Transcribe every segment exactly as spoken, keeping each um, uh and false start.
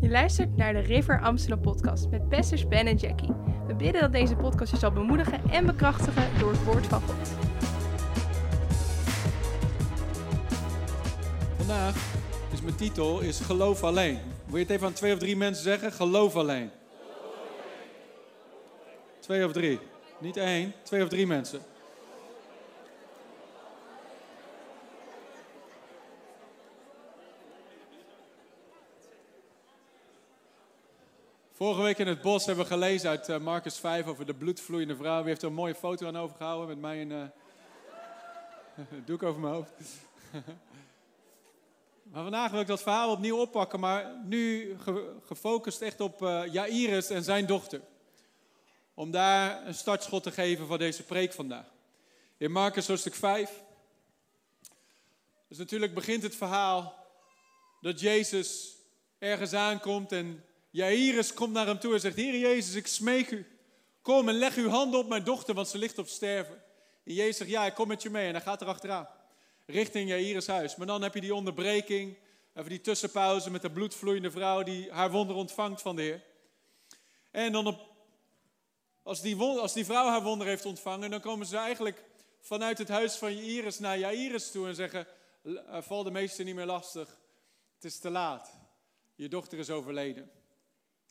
Je luistert naar de River Amsterdam podcast met pastors Ben en Jackie. We bidden dat deze podcast je zal bemoedigen en bekrachtigen door het woord van God. Vandaag is mijn titel is Geloof alleen. Wil je het even aan twee of drie mensen zeggen? Geloof alleen. Twee of drie. Niet één, twee of drie mensen. Vorige week in het bos hebben we gelezen uit Marcus vijf over de bloedvloeiende vrouw. Wie heeft er een mooie foto aan overgehouden met mij een uh, doek over mijn hoofd. Maar vandaag wil ik dat verhaal opnieuw oppakken, maar nu ge- gefocust echt op uh, Jairus en zijn dochter. Om daar een startschot te geven voor deze preek vandaag. In Marcus hoofdstuk vijf. Dus natuurlijk begint het verhaal dat Jezus ergens aankomt en Jairus komt naar hem toe en zegt: Heer Jezus, ik smeek u. Kom en leg uw handen op mijn dochter, want ze ligt op sterven. En Jezus zegt: ja, ik kom met je mee. En hij gaat er achteraan. Richting Jairus' huis. Maar dan heb je die onderbreking, even die tussenpauze met de bloedvloeiende vrouw die haar wonder ontvangt van de Heer. En dan op, als, die wonder, als die vrouw haar wonder heeft ontvangen, dan komen ze eigenlijk vanuit het huis van Jairus naar Jairus toe en zeggen: val de meester niet meer lastig, het is te laat. Je dochter is overleden.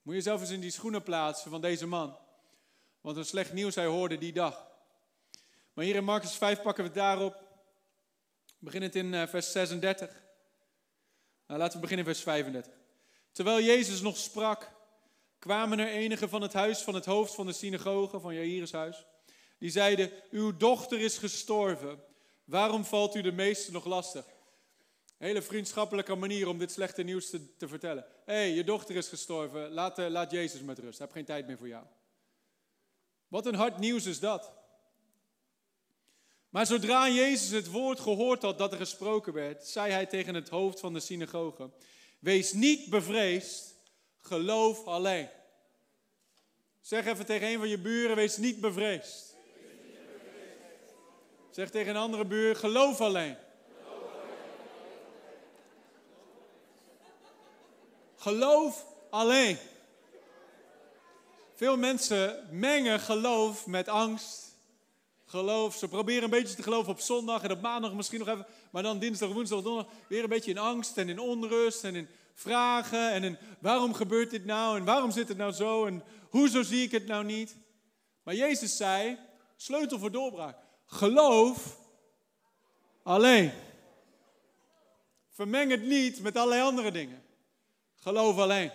Moet je zelf eens in die schoenen plaatsen van deze man. Want een slecht nieuws hij hoorde die dag. Maar hier in Marcus vijf pakken we het daarop. Beginnend in vers zesendertig. Nou, laten we beginnen in vers vijfendertig. Terwijl Jezus nog sprak, kwamen er enigen van het huis van het hoofd van de synagoge, van Jairus' huis. Die zeiden: uw dochter is gestorven. Waarom valt u de meester nog lastig? Een hele vriendschappelijke manier om dit slechte nieuws te, te vertellen. Hé, hey, je dochter is gestorven. Laat, uh, laat Jezus met rust. Ik heb geen tijd meer voor jou. Wat een hard nieuws is dat. Maar zodra Jezus het woord gehoord had dat er gesproken werd, zei hij tegen het hoofd van de synagoge: wees niet bevreesd, geloof alleen. Zeg even tegen een van je buren: wees niet bevreesd. Wees niet bevreesd. Zeg tegen een andere buur: geloof alleen. Geloof alleen. Geloof alleen. Veel mensen mengen geloof met angst. Geloof, ze proberen een beetje te geloven op zondag en op maandag misschien nog even. Maar dan dinsdag, woensdag, donderdag weer een beetje in angst en in onrust en in vragen. En in waarom gebeurt dit nou en waarom zit het nou zo en hoezo zie ik het nou niet. Maar Jezus zei, sleutel voor doorbraak, geloof alleen. Vermeng het niet met allerlei andere dingen. Geloof alleen.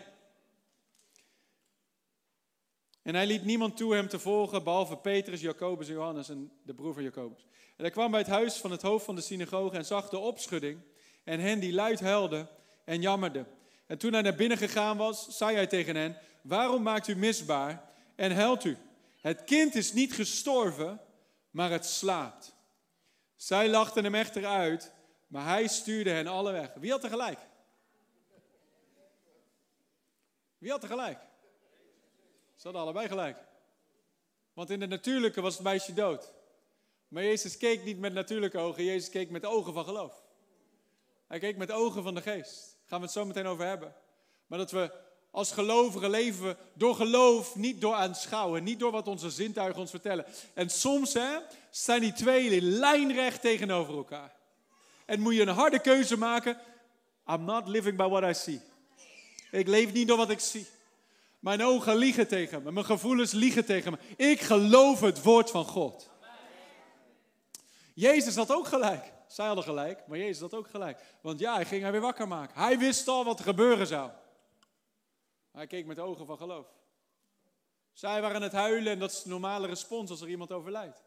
En hij liet niemand toe hem te volgen, behalve Petrus, Jacobus en Johannes en de broer van Jacobus. En hij kwam bij het huis van het hoofd van de synagoge en zag de opschudding en hen die luid huilden en jammerden. En toen hij naar binnen gegaan was, zei hij tegen hen: waarom maakt u misbaar en huilt u? Het kind is niet gestorven, maar het slaapt. Zij lachten hem echter uit, maar hij stuurde hen allen weg. Wie had er gelijk? Wie had er gelijk? Ze hadden allebei gelijk. Want in het natuurlijke was het meisje dood. Maar Jezus keek niet met natuurlijke ogen. Jezus keek met ogen van geloof. Hij keek met ogen van de geest. Daar gaan we het zo meteen over hebben. Maar dat we als gelovigen leven door geloof, niet door aanschouwen. Niet door wat onze zintuigen ons vertellen. En soms hè, staan die twee lijnrecht tegenover elkaar. En moet je een harde keuze maken. I'm not living by what I see. Ik leef niet door wat ik zie. Mijn ogen liegen tegen me. Mijn gevoelens liegen tegen me. Ik geloof het woord van God. Amen. Jezus had ook gelijk. Zij hadden gelijk, maar Jezus had ook gelijk. Want ja, hij ging haar weer wakker maken. Hij wist al wat er gebeuren zou. Hij keek met ogen van geloof. Zij waren aan het huilen en dat is de normale respons als er iemand overlijdt.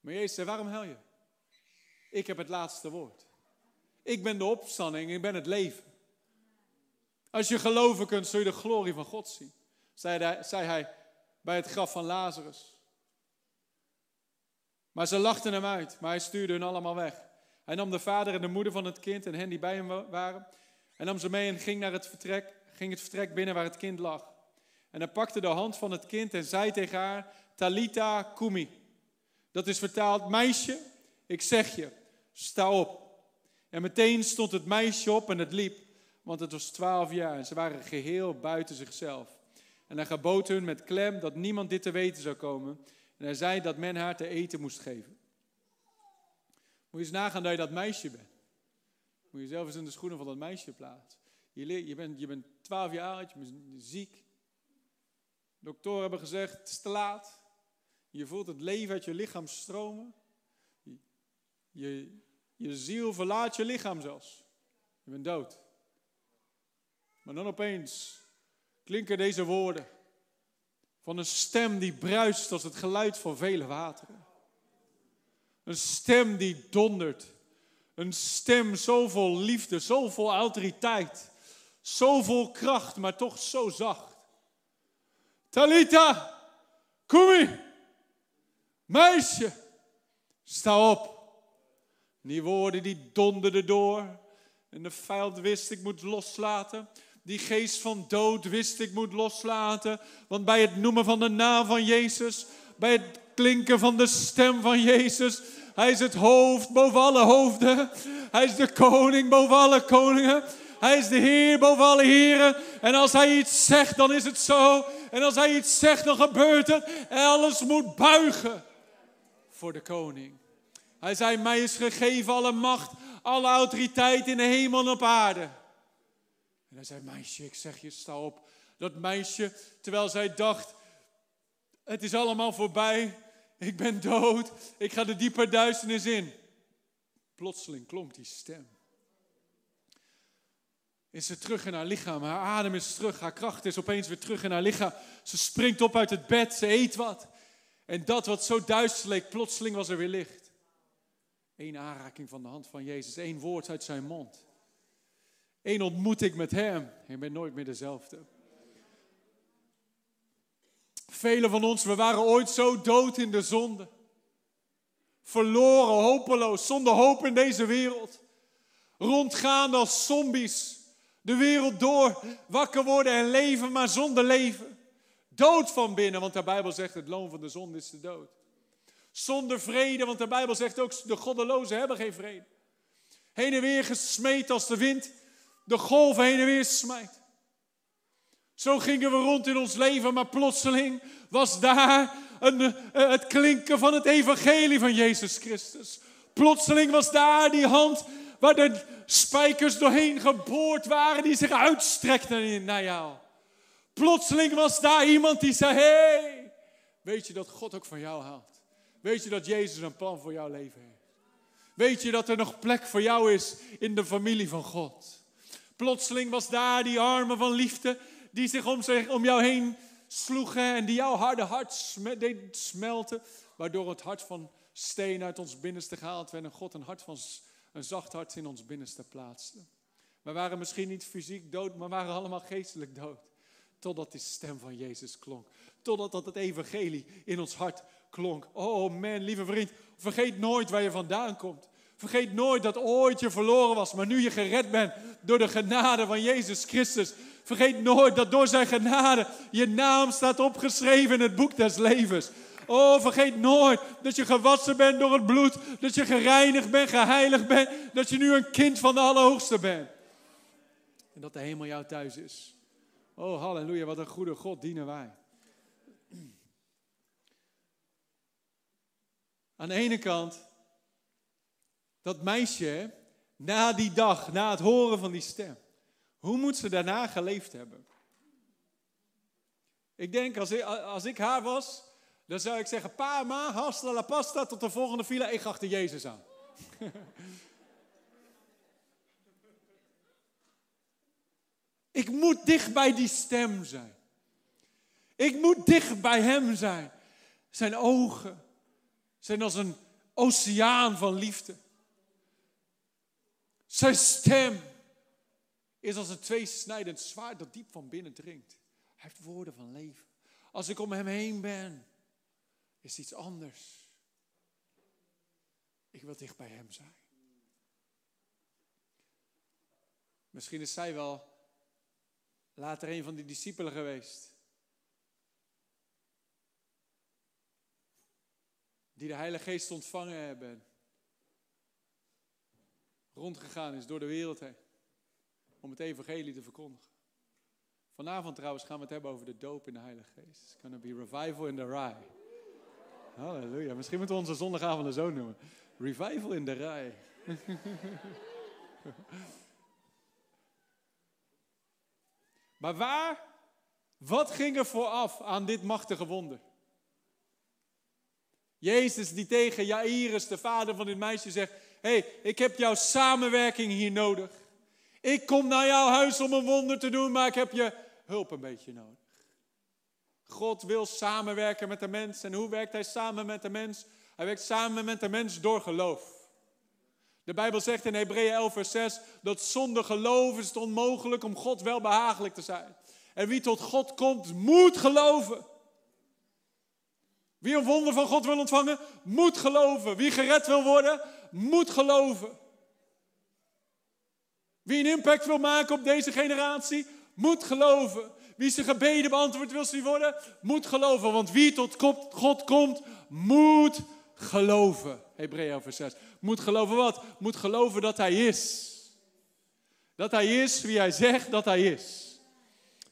Maar Jezus zei: waarom huil je? Ik heb het laatste woord. Ik ben de opstanding, ik ben het leven. Als je geloven kunt, zul je de glorie van God zien, zei hij, zei hij bij het graf van Lazarus. Maar ze lachten hem uit, maar hij stuurde hun allemaal weg. Hij nam de vader en de moeder van het kind en hen die bij hem waren. En nam ze mee en ging naar het vertrek, ging het vertrek binnen waar het kind lag. En hij pakte de hand van het kind en zei tegen haar: Talita Kumi. Dat is vertaald: meisje, ik zeg je, sta op. En meteen stond het meisje op en het liep. want het was twaalf jaar en ze waren geheel buiten zichzelf. En hij gebood hun met klem dat niemand dit te weten zou komen. En hij zei dat men haar te eten moest geven. Moet je eens nagaan dat je dat meisje bent. Moet je zelf eens in de schoenen van dat meisje plaatsen. Je, je bent, je bent twaalf jaar oud, je bent ziek. Doktoren hebben gezegd, het is te laat. Je voelt het leven uit je lichaam stromen. Je, je, je ziel verlaat je lichaam zelfs. Je bent dood. Maar dan opeens klinken deze woorden van een stem die bruist als het geluid van vele wateren. Een stem die dondert. Een stem zo vol liefde, zo vol autoriteit. Zo vol kracht, maar toch zo zacht. Talita Kumi. Meisje, sta op. Die woorden die donderden door. En de vijand wist, ik moet loslaten. Die geest van dood wist, ik moet loslaten. Want bij het noemen van de naam van Jezus, bij het klinken van de stem van Jezus, hij is het hoofd boven alle hoofden. Hij is de koning boven alle koningen. Hij is de Heer boven alle heren. En als hij iets zegt, dan is het zo. En als hij iets zegt, dan gebeurt het. En alles moet buigen voor de koning. Hij zei, mij is gegeven alle macht, alle autoriteit in de hemel en op aarde. En hij zei, meisje, ik zeg je, sta op. Dat meisje, terwijl zij dacht, het is allemaal voorbij. Ik ben dood. Ik ga de diepe duisternis in. Plotseling klonk die stem. Is ze terug in haar lichaam. Haar adem is terug. Haar kracht is opeens weer terug in haar lichaam. Ze springt op uit het bed. Ze eet wat. En dat wat zo duister leek, plotseling was er weer licht. Eén aanraking van de hand van Jezus. Eén woord uit zijn mond. Eén ontmoeting met hem. Ik ben nooit meer dezelfde. Velen van ons, we waren ooit zo dood in de zonde. Verloren, hopeloos, zonder hoop in deze wereld. Rondgaande als zombies. De wereld door, wakker worden en leven, maar zonder leven. Dood van binnen, want de Bijbel zegt, het loon van de zonde is de dood. Zonder vrede, want de Bijbel zegt ook, de goddelozen hebben geen vrede. Heen en weer gesmeed als de wind, de golven heen en weer smijt. Zo gingen we rond in ons leven, maar plotseling was daar een, het klinken van het evangelie van Jezus Christus. Plotseling was daar die hand waar de spijkers doorheen geboord waren, die zich uitstrekten naar jou. Plotseling was daar iemand die zei, hé, hey, weet je dat God ook van jou houdt? Weet je dat Jezus een plan voor jouw leven heeft? Weet je dat er nog plek voor jou is in de familie van God? Plotseling was daar die armen van liefde die zich om, zich om jou heen sloegen en die jouw harde hart sm- deed smelten, waardoor het hart van steen uit ons binnenste gehaald werd en God een hart van s- Een zacht hart in ons binnenste plaatste. We waren misschien niet fysiek dood, maar waren allemaal geestelijk dood. Totdat die stem van Jezus klonk. Totdat dat het evangelie in ons hart klonk. Oh man, lieve vriend, vergeet nooit waar je vandaan komt. Vergeet nooit dat ooit je verloren was, maar nu je gered bent door de genade van Jezus Christus. Vergeet nooit dat door zijn genade je naam staat opgeschreven in het boek des levens. Oh, vergeet nooit dat je gewassen bent door het bloed. Dat je gereinigd bent, geheiligd bent. Dat je nu een kind van de Allerhoogste bent. En dat de hemel jou thuis is. Oh, halleluja, wat een goede God dienen wij. Aan de ene kant, dat meisje, na die dag, na het horen van die stem. Hoe moet ze daarna geleefd hebben? Ik denk, als ik, als ik haar was, dan zou ik zeggen, pa, ma, hasta la pasta, tot de volgende file, ik ga achter Jezus aan. Ik moet dicht bij die stem zijn. Ik moet dicht bij hem zijn. Zijn ogen zijn als een oceaan van liefde. Zijn stem is als een tweesnijdend zwaard dat diep van binnen dringt. Hij heeft woorden van leven. Als ik om hem heen ben, is iets anders. Ik wil dicht bij hem zijn. Misschien is zij wel later een van die discipelen geweest. Die de Heilige Geest ontvangen hebben. Rondgegaan is door de wereld heen. om het evangelie te verkondigen. Vanavond trouwens gaan we het hebben over de doop in de Heilige Geest. It's gonna be revival in the Rai. Halleluja. Misschien moeten we onze zondagavond zo noemen. Revival in the Rai. Maar waar, wat ging er vooraf aan dit machtige wonder? Jezus die tegen Jairus, de vader van dit meisje, zegt: hey, ik heb jouw samenwerking hier nodig. Ik kom naar jouw huis om een wonder te doen, maar ik heb je hulp een beetje nodig. God wil samenwerken met de mens. En hoe werkt hij samen met de mens? Hij werkt samen met de mens door geloof. De Bijbel zegt in Hebreeën elf vers zes dat zonder geloof is het onmogelijk om God welbehagelijk te zijn. En wie tot God komt, moet geloven. Wie een wonder van God wil ontvangen, moet geloven. Wie gered wil worden, moet geloven. Wie een impact wil maken op deze generatie, moet geloven. Wie zijn gebeden beantwoord wil zien worden, moet geloven. Want wie tot God komt, moet geloven. Hebreeën vers zes. Moet geloven wat? Moet geloven dat hij is. Dat hij is wie hij zegt dat hij is.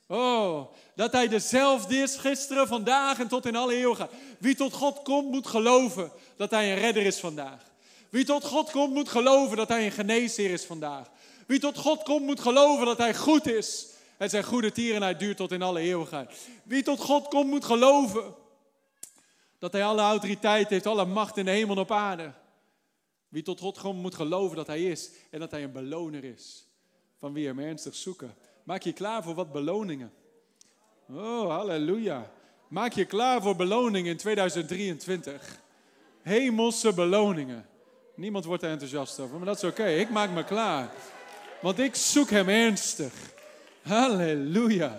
Oh, dat hij dezelfde is gisteren, vandaag en tot in alle eeuwigheid. Wie tot God komt, moet geloven dat hij een redder is vandaag. Wie tot God komt, moet geloven dat hij een geneesheer is vandaag. Wie tot God komt, moet geloven dat hij goed is. En zijn goede tierenheid duurt tot in alle eeuwigheid. Wie tot God komt, moet geloven dat hij alle autoriteit heeft, alle macht in de hemel en op aarde. Wie tot God komt, moet geloven dat hij is en dat hij een beloner is. Van wie hem ernstig zoeken. Maak je klaar voor wat beloningen. Oh, halleluja. Maak je klaar voor beloningen in tweeduizend drieëntwintig. Hemelse beloningen. Niemand wordt er enthousiast over, maar dat is oké. Okay. Ik maak me klaar. Want ik zoek hem ernstig. Halleluja.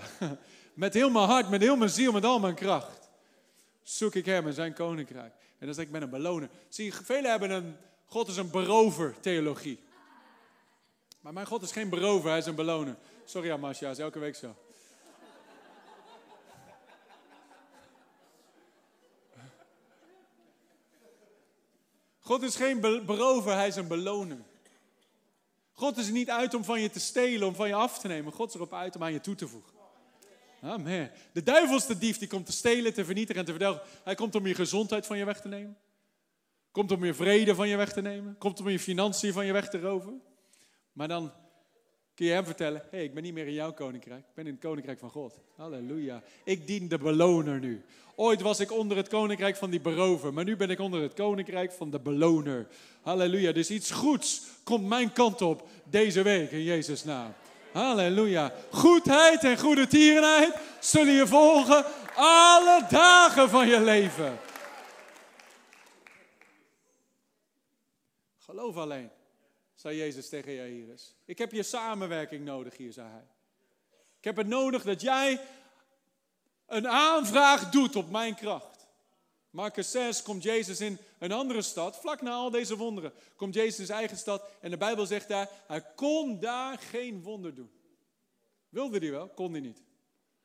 Met heel mijn hart, met heel mijn ziel, met al mijn kracht. Zoek ik hem en zijn koninkrijk. En dan zeg ik, ik ben een beloner. Zie, velen hebben een, God is een berover theologie. Maar mijn God is geen berover, hij is een beloner. Sorry Amasja, is elke week zo. God is geen berover, hij is een beloner. God is er niet uit om van je te stelen, om van je af te nemen. God is erop uit om aan je toe te voegen. Amen. De duivel is de dief, die komt te stelen, te vernietigen en te verdelgen. Hij komt om je gezondheid van je weg te nemen. Komt om je vrede van je weg te nemen. Komt om je financiën van je weg te roven. Maar dan kun je hem vertellen, hé, hey, ik ben niet meer in jouw koninkrijk. Ik ben in het koninkrijk van God. Halleluja. Ik dien de beloner nu. Ooit was ik onder het koninkrijk van die berover. Maar nu ben ik onder het koninkrijk van de beloner. Halleluja. Dus iets goeds komt mijn kant op deze week in Jezus' naam. Halleluja. Goedheid en goede tierenheid zullen je volgen alle dagen van je leven. Geloof alleen. Zei Jezus tegen Jairus. Ik heb je samenwerking nodig hier, zei hij. Ik heb het nodig dat jij een aanvraag doet op mijn kracht. Marcus zes komt Jezus in een andere stad, vlak na al deze wonderen. Komt Jezus in zijn eigen stad en de Bijbel zegt daar, hij kon daar geen wonder doen. Wilde hij wel, kon hij niet.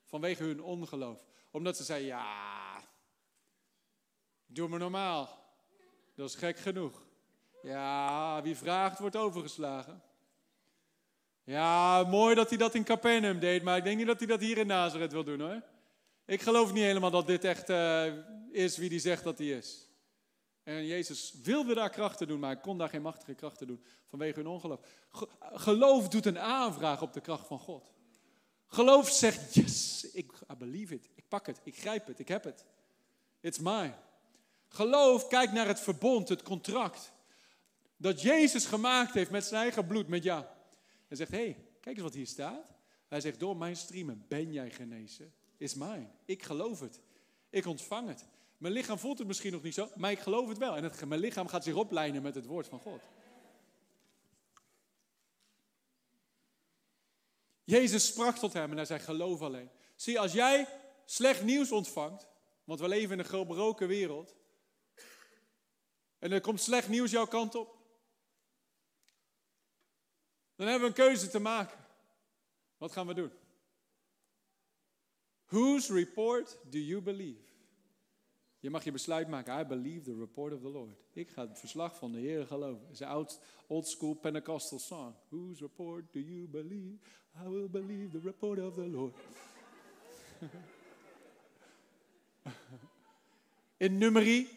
Vanwege hun ongeloof. Omdat ze zeiden, ja, doe maar normaal. Dat is gek genoeg. Ja, wie vraagt wordt overgeslagen. Ja, mooi dat hij dat in Capernaum deed, maar ik denk niet dat hij dat hier in Nazareth wil doen hoor. Ik geloof niet helemaal dat dit echt uh, is wie hij zegt dat hij is. En Jezus wilde daar krachten doen, maar hij kon daar geen machtige krachten doen vanwege hun ongeloof. Ge- geloof doet een aanvraag op de kracht van God. Geloof zegt, yes, ik, I believe it, ik pak het, ik grijp het, ik heb het. It's mine. Geloof kijkt naar het verbond, het contract. Dat Jezus gemaakt heeft met zijn eigen bloed, met jou. Hij zegt, hé, hey, kijk eens wat hier staat. Hij zegt, door mijn striemen ben jij genezen. Is mijn. Ik geloof het. Ik ontvang het. Mijn lichaam voelt het misschien nog niet zo, maar ik geloof het wel. En het, mijn lichaam gaat zich oplijnen met het woord van God. Jezus sprak tot hem en hij zei, geloof alleen. Zie, als jij slecht nieuws ontvangt, want we leven in een gebroken wereld. En er komt slecht nieuws jouw kant op. Dan hebben we een keuze te maken. Wat gaan we doen? Whose report do you believe? Je mag je besluit maken. I believe the report of the Lord. Ik ga het verslag van de Heer geloven. Dat is een old school Pentecostal song. Whose report do you believe? I will believe the report of the Lord. In Numeri,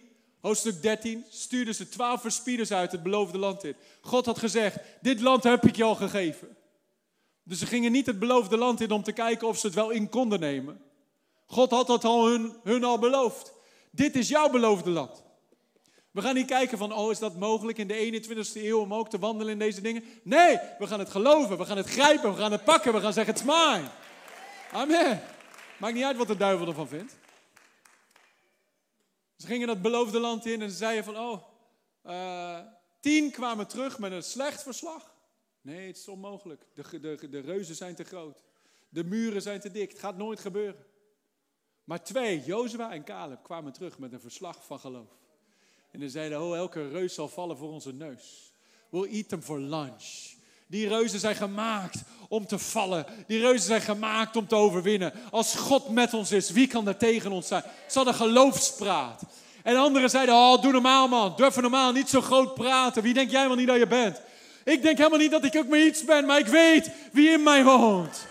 hoofdstuk dertien, stuurden ze twaalf verspieders uit het beloofde land in. God had gezegd, dit land heb ik je al gegeven. Dus ze gingen niet het beloofde land in om te kijken of ze het wel in konden nemen. God had dat al hun, hun al beloofd. Dit is jouw beloofde land. We gaan niet kijken van, oh, is dat mogelijk in de eenentwintigste eeuw om ook te wandelen in deze dingen? Nee, we gaan het geloven, we gaan het grijpen, we gaan het pakken, we gaan zeggen, it's mine. Amen. Maakt niet uit wat de duivel ervan vindt. Ze gingen dat beloofde land in en ze zeiden van, oh, uh, tien kwamen terug met een slecht verslag. Nee, het is onmogelijk. De, de, de reuzen zijn te groot. De muren zijn te dik. Het gaat nooit gebeuren. Maar twee, Jozua en Caleb, kwamen terug met een verslag van geloof. En ze zeiden, oh, elke reus zal vallen voor onze neus. We'll eat them for lunch. Die reuzen zijn gemaakt om te vallen. Die reuzen zijn gemaakt om te overwinnen. Als God met ons is, wie kan er tegen ons zijn? Ze hadden geloofspraat. En anderen zeiden, oh, doe normaal man. Durf normaal, niet zo groot praten. Wie denk jij wel niet dat je bent? Ik denk helemaal niet dat ik ook maar iets ben, maar ik weet wie in mij woont.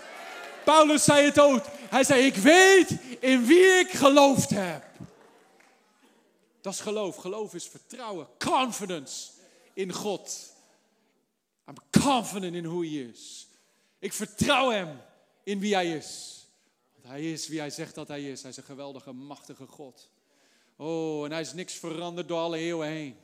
Paulus zei het ook. Hij zei, ik weet in wie ik geloofd heb. Dat is geloof. Geloof is vertrouwen. Confidence in God. I'm confident in who He is. Ik vertrouw Hem in wie Hij is. Want Hij is wie Hij zegt dat Hij is. Hij is een geweldige, machtige God. Oh, en Hij is niks veranderd door alle eeuwen heen.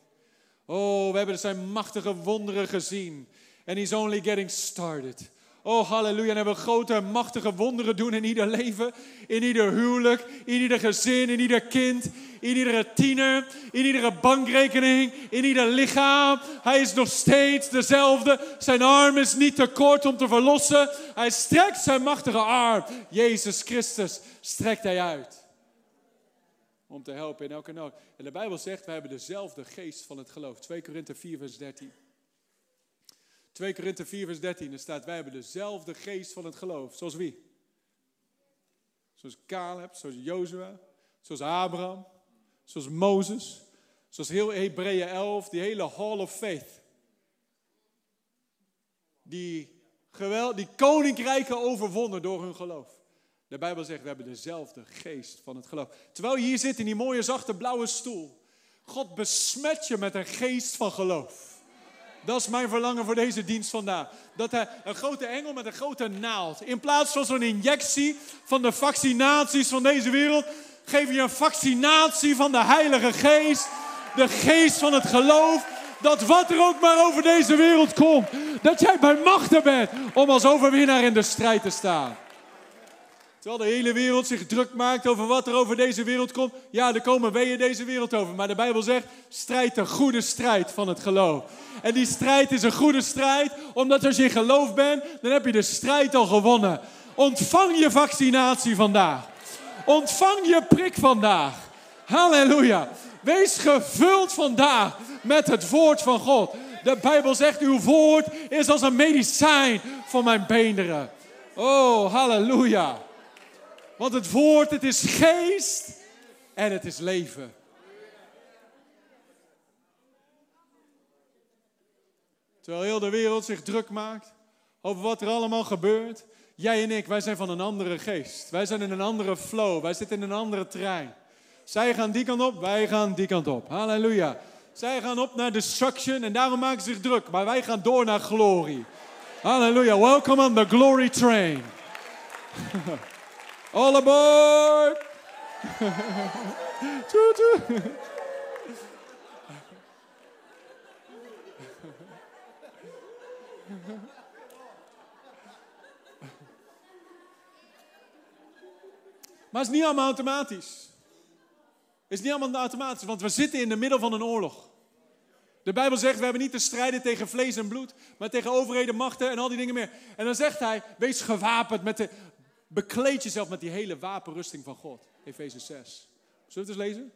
Oh, we hebben Zijn machtige wonderen gezien. And He's only getting started. Oh, halleluja. En hebben we grote en machtige wonderen doen in ieder leven. In ieder huwelijk, in ieder gezin, in ieder kind, in iedere tiener, in iedere bankrekening, in ieder lichaam. Hij is nog steeds dezelfde. Zijn arm is niet te kort om te verlossen. Hij strekt zijn machtige arm. Jezus Christus strekt hij uit. Om te helpen in elke nood. En de Bijbel zegt, wij hebben dezelfde geest van het geloof. twee Korinther vier vers dertien. twee Korinther vier vers dertien, er staat, wij hebben dezelfde geest van het geloof. Zoals wie? Zoals Caleb, zoals Jozua, zoals Abram, zoals Mozes, zoals heel Hebreeën elf, die hele Hall of Faith. Die, geweld, die koninkrijken overwonnen door hun geloof. De Bijbel zegt, we hebben dezelfde geest van het geloof. Terwijl je hier zit in die mooie, zachte, blauwe stoel. God besmet je met een geest van geloof. Dat is mijn verlangen voor deze dienst vandaag. Dat hij een grote engel met een grote naald. In plaats van zo'n injectie van de vaccinaties van deze wereld, geef je een vaccinatie van de Heilige Geest. De geest van het geloof. Dat wat er ook maar over deze wereld komt. Dat jij bij machten bent om als overwinnaar in de strijd te staan. Terwijl de hele wereld zich druk maakt over wat er over deze wereld komt. Ja, er komen weeën deze wereld over. Maar de Bijbel zegt, strijd de goede strijd van het geloof. En die strijd is een goede strijd. Omdat als je in geloof bent, dan heb je de strijd al gewonnen. Ontvang je vaccinatie vandaag. Ontvang je prik vandaag. Halleluja. Wees gevuld vandaag met het woord van God. De Bijbel zegt, uw woord is als een medicijn voor mijn beenderen. Oh, halleluja. Want het woord, het is geest en het is leven. Terwijl heel de wereld zich druk maakt over wat er allemaal gebeurt. Jij en ik, wij zijn van een andere geest. Wij zijn in een andere flow. Wij zitten in een andere trein. Zij gaan die kant op, wij gaan die kant op. Halleluja. Zij gaan op naar destruction en daarom maken ze zich druk. Maar wij gaan door naar glorie. Halleluja. Welcome on the glory train. All aboard! Toot toot! Maar het is niet allemaal automatisch. Het is niet allemaal automatisch, want we zitten in het midden van een oorlog. De Bijbel zegt, we hebben niet te strijden tegen vlees en bloed, maar tegen overheden, machten en al die dingen meer. En dan zegt hij, wees gewapend met de... Bekleed jezelf met die hele wapenrusting van God. Efeze zes. Zullen we het eens lezen?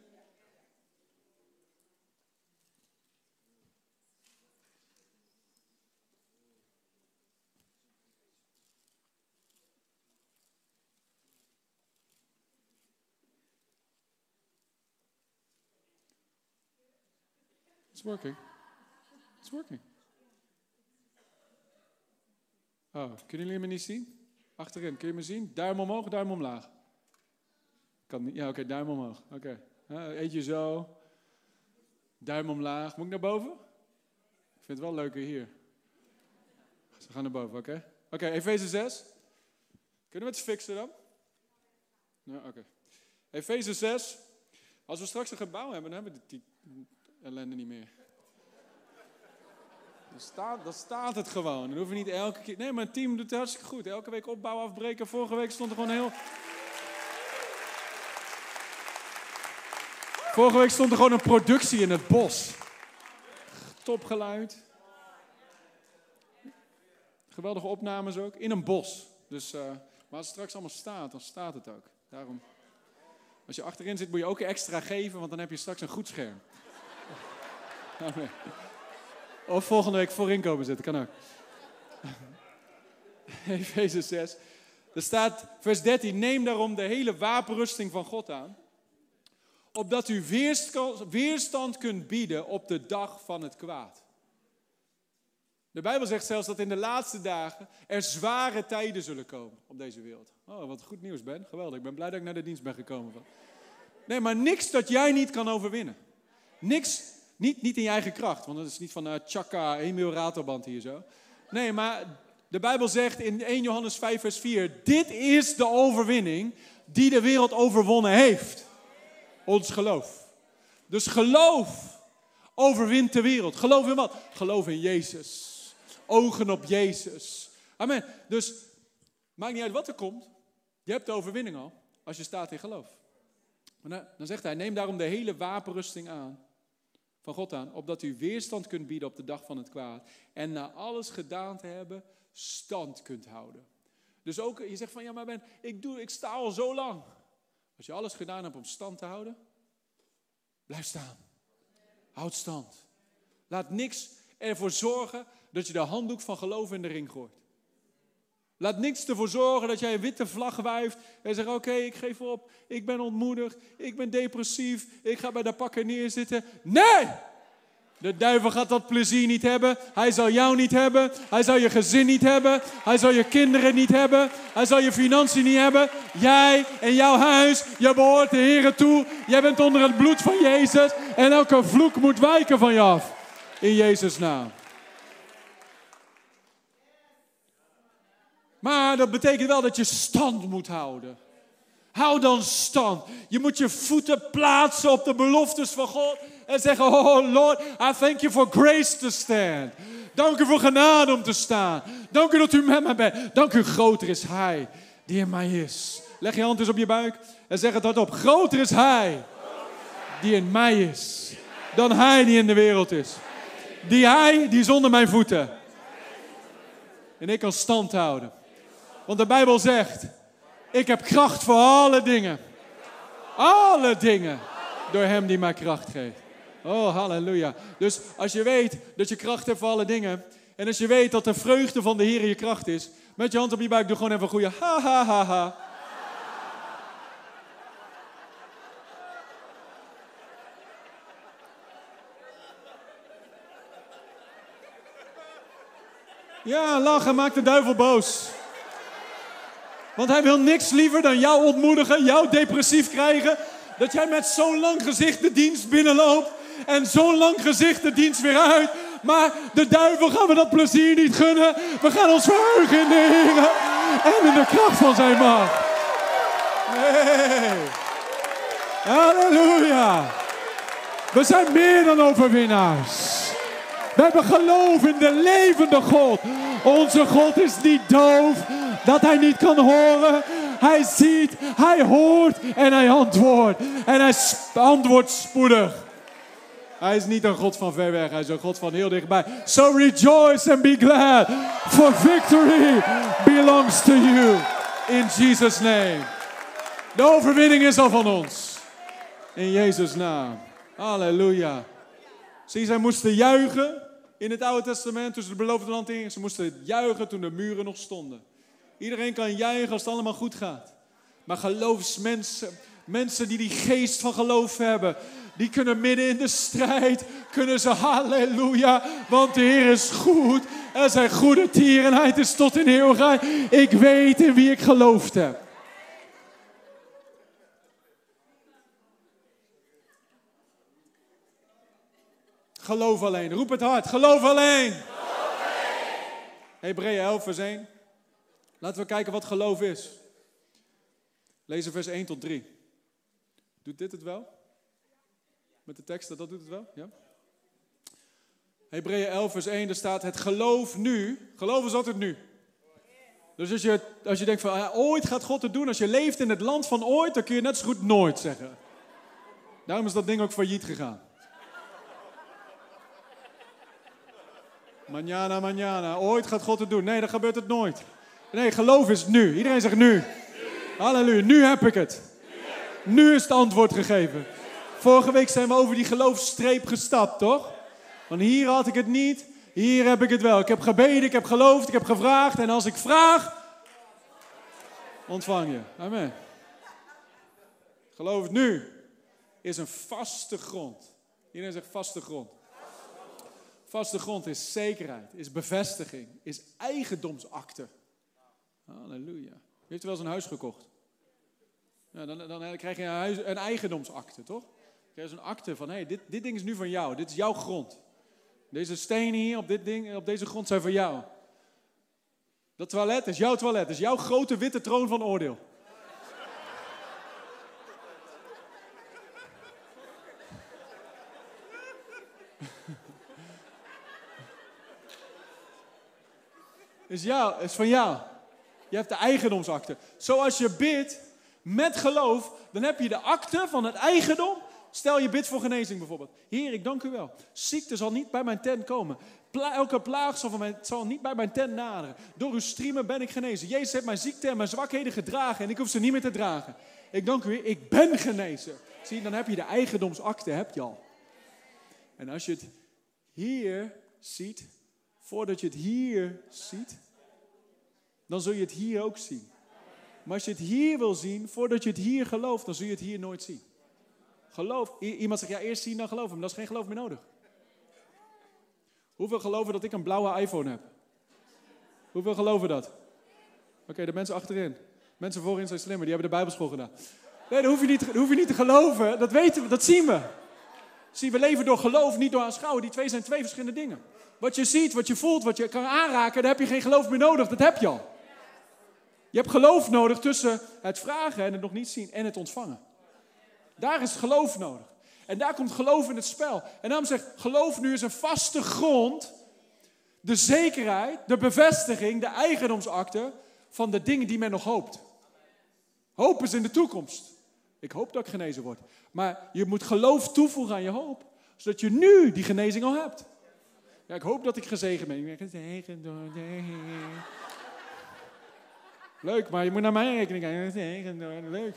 It's working. It's working. Oh, kunnen jullie me niet zien? Achterin, kun je me zien? Duim omhoog, duim omlaag. Kan niet. Ja, oké, okay, duim omhoog. Oké. Okay. Eet je zo. Duim omlaag. Moet ik naar boven? Ik vind het wel leuker hier. Ze gaan naar boven, oké? Okay? Oké, okay, Efeze zes. Kunnen we het fixen dan? Ja, oké. Okay. Efeze zes. Als we straks een gebouw hebben, dan hebben we die ellende niet meer. Dan staat, dan staat het gewoon. Dan hoeven we niet elke keer... Nee, maar het team doet het hartstikke goed. Elke week opbouw, afbreken. Vorige week stond er gewoon heel... Vorige week stond er gewoon een productie in het bos. Topgeluid. Geweldige opnames ook. In een bos. Dus, uh, maar als het straks allemaal staat, dan staat het ook. Daarom... Als je achterin zit, moet je ook extra geven, want dan heb je straks een goed scherm. Amen. Of volgende week voor inkomen zitten, kan ook. Efeze zes. Er staat, vers dertien, neem daarom de hele wapenrusting van God aan, opdat u weerstand kunt bieden op de dag van het kwaad. De Bijbel zegt zelfs dat in de laatste dagen er zware tijden zullen komen op deze wereld. Oh, wat goed nieuws, Ben. Geweldig. Ik ben blij dat ik naar de dienst ben gekomen. Nee, maar niks dat jij niet kan overwinnen. Niks, niet, niet in je eigen kracht. Want dat is niet van uh, Chaka, Emile Ratelband hier zo. Nee, maar de Bijbel zegt in eerste Johannes vijf vers vier. Dit is de overwinning die de wereld overwonnen heeft. Ons geloof. Dus geloof overwint de wereld. Geloof in wat? Geloof in Jezus. Ogen op Jezus. Amen. Dus maakt niet uit wat er komt. Je hebt de overwinning al als je staat in geloof. Dan zegt hij, neem daarom de hele wapenrusting aan van God aan, opdat u weerstand kunt bieden op de dag van het kwaad en na alles gedaan te hebben stand kunt houden. Dus ook, je zegt van, ja maar Ben, ik, doe, ik sta al zo lang. Als je alles gedaan hebt om stand te houden, blijf staan. Houd stand. Laat niks ervoor zorgen dat je de handdoek van geloof in de ring gooit. Laat niks ervoor zorgen dat jij een witte vlag wuift en zegt, oké, okay, ik geef op, ik ben ontmoedigd, ik ben depressief, ik ga bij de pakken neerzitten. Nee! De duivel gaat dat plezier niet hebben. Hij zal jou niet hebben. Hij zal je gezin niet hebben. Hij zal je kinderen niet hebben. Hij zal je financiën niet hebben. Jij en jouw huis, je behoort de Heere toe. Jij bent onder het bloed van Jezus en elke vloek moet wijken van je af. In Jezus' naam. Maar dat betekent wel dat je stand moet houden. Hou dan stand. Je moet je voeten plaatsen op de beloftes van God. En zeggen, oh Lord, I thank you for grace to stand. Dank u voor genade om te staan. Dank u dat u met mij bent. Dank u, groter is Hij die in mij is. Leg je hand eens op je buik en zeg het hardop. Groter is Hij die in mij is, dan hij die in de wereld is. Die Hij, die is onder mijn voeten. En ik kan stand houden. Want de Bijbel zegt, ik heb kracht voor alle dingen. Alle dingen. Door Hem die mij kracht geeft. Oh, halleluja. Dus als je weet dat je kracht hebt voor alle dingen. En als je weet dat de vreugde van de Heer je kracht is. Met je hand op je buik, doe gewoon even een goede ha ha ha ha. Ja, lachen maakt de duivel boos. Want hij wil niks liever dan jou ontmoedigen, jou depressief krijgen. Dat jij met zo'n lang gezicht de dienst binnenloopt. En zo'n lang gezicht de dienst weer uit. Maar de duivel gaan we dat plezier niet gunnen. We gaan ons verheugen in de Heer. En in de kracht van zijn macht. Hey. Halleluja. We zijn meer dan overwinnaars. We hebben geloof in de levende God. Onze God is niet doof, dat Hij niet kan horen. Hij ziet, Hij hoort en Hij antwoordt. En Hij antwoordt spoedig. Hij is niet een God van ver weg, Hij is een God van heel dichtbij. So rejoice and be glad, for victory belongs to you. In Jesus' name. De overwinning is al van ons. In Jezus' naam. Halleluja. Zie, zij moesten juichen in het Oude Testament toen ze het beloofde land ingingen. Ze moesten juichen toen de muren nog stonden. Iedereen kan juichen als het allemaal goed gaat. Maar geloofsmensen, mensen die die geest van geloof hebben, Die kunnen midden in de strijd, kunnen ze halleluja. Want de Heer is goed. En zijn goede tierenheid is tot in eeuwigheid. Ik weet in wie ik geloofd heb. Geloof alleen. Roep het hard. Geloof alleen. Geloof alleen. Hebreeën elf vers één. Laten we kijken wat geloof is. Lezen vers één tot drie. Doet dit het wel? Met de teksten, dat doet het wel? Ja. Hebreeën elf vers één, daar staat het geloof nu. Geloof is altijd nu. Dus als je, als je denkt van ja, ooit gaat God het doen. Als je leeft in het land van ooit, dan kun je net zo goed nooit zeggen. Daarom is dat ding ook failliet gegaan. Manjana, manjana. Ooit gaat God het doen. Nee, dan gebeurt het nooit. Nee, geloof is nu. Iedereen zegt nu. nu. Halleluja, nu heb ik het. Nu, nu is het antwoord gegeven. Vorige week zijn we over die geloofsstreep gestapt, toch? Want hier had ik het niet, hier heb ik het wel. Ik heb gebeden, ik heb geloofd, ik heb gevraagd. En als ik vraag, ontvang je. Amen. Geloof nu is een vaste grond. Iedereen zegt vaste grond. Vaste grond is zekerheid, is bevestiging, is eigendomsakte. Halleluja. U heeft wel eens een huis gekocht. Ja, dan, dan krijg je een, huis, een eigendomsakte, toch? Dan krijg je zo'n akte van, hé, hey, dit, dit ding is nu van jou. Dit is jouw grond. Deze stenen hier op, dit ding, op deze grond zijn van jou. Dat toilet is jouw toilet. Is jouw grote witte troon van oordeel. Is, jou, is van jou. Je hebt de eigendomsakte. Zoals je bidt met geloof, dan heb je de akte van het eigendom. Stel je bidt voor genezing bijvoorbeeld. Heer, ik dank u wel. Ziekte zal niet bij mijn tent komen. Pla- elke plaag zal, van mijn, zal niet bij mijn tent naderen. Door uw striemen ben ik genezen. Jezus heeft mijn ziekte en mijn zwakheden gedragen en ik hoef ze niet meer te dragen. Ik dank u, ik ben genezen. Zie, dan heb je de eigendomsakte, heb je al. En als je het hier ziet, voordat je het hier ziet, dan zul je het hier ook zien. Maar als je het hier wil zien, voordat je het hier gelooft, dan zul je het hier nooit zien. Geloof. Iemand zegt, ja, eerst zien, dan geloven. Maar dat is geen geloof meer nodig. Hoeveel geloven dat ik een blauwe iPhone heb? Hoeveel geloven dat? Oké, okay, de mensen achterin. Mensen voorin zijn slimmer, die hebben de Bijbelschool gedaan. Nee, dat hoef je niet, dat hoef je niet te geloven. Dat weten we, dat zien we. Zie, we leven door geloof, niet door aanschouwen. Die twee zijn twee verschillende dingen. Wat je ziet, wat je voelt, wat je kan aanraken, daar heb je geen geloof meer nodig. Dat heb je al. Je hebt geloof nodig tussen het vragen en het nog niet zien en het ontvangen. Daar is geloof nodig. En daar komt geloof in het spel. En daarom zegt, geloof nu is een vaste grond, de zekerheid, de bevestiging, de eigendomsakte van de dingen die men nog hoopt. Hoop is in de toekomst. Ik hoop dat ik genezen word. Maar je moet geloof toevoegen aan je hoop, zodat je nu die genezing al hebt. Ja, ik hoop dat ik gezegend ben. Ik ben gezegend door de Heer. Leuk, maar je moet naar mijn rekening kijken. Leuk.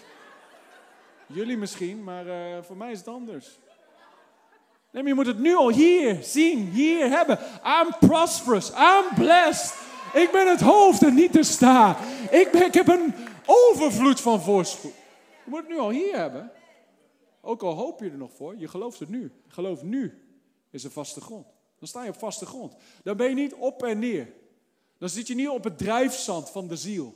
Jullie misschien, maar uh, voor mij is het anders. Nee, maar je moet het nu al hier zien, hier hebben. I'm prosperous, I'm blessed. Ik ben het hoofd en niet de staart. Ik, ik heb een overvloed van voorspoed. Je moet het nu al hier hebben. Ook al hoop je er nog voor, je gelooft het nu. Geloof nu is een vaste grond. Dan sta je op vaste grond. Dan ben je niet op en neer. Dan zit je niet op het drijfzand van de ziel.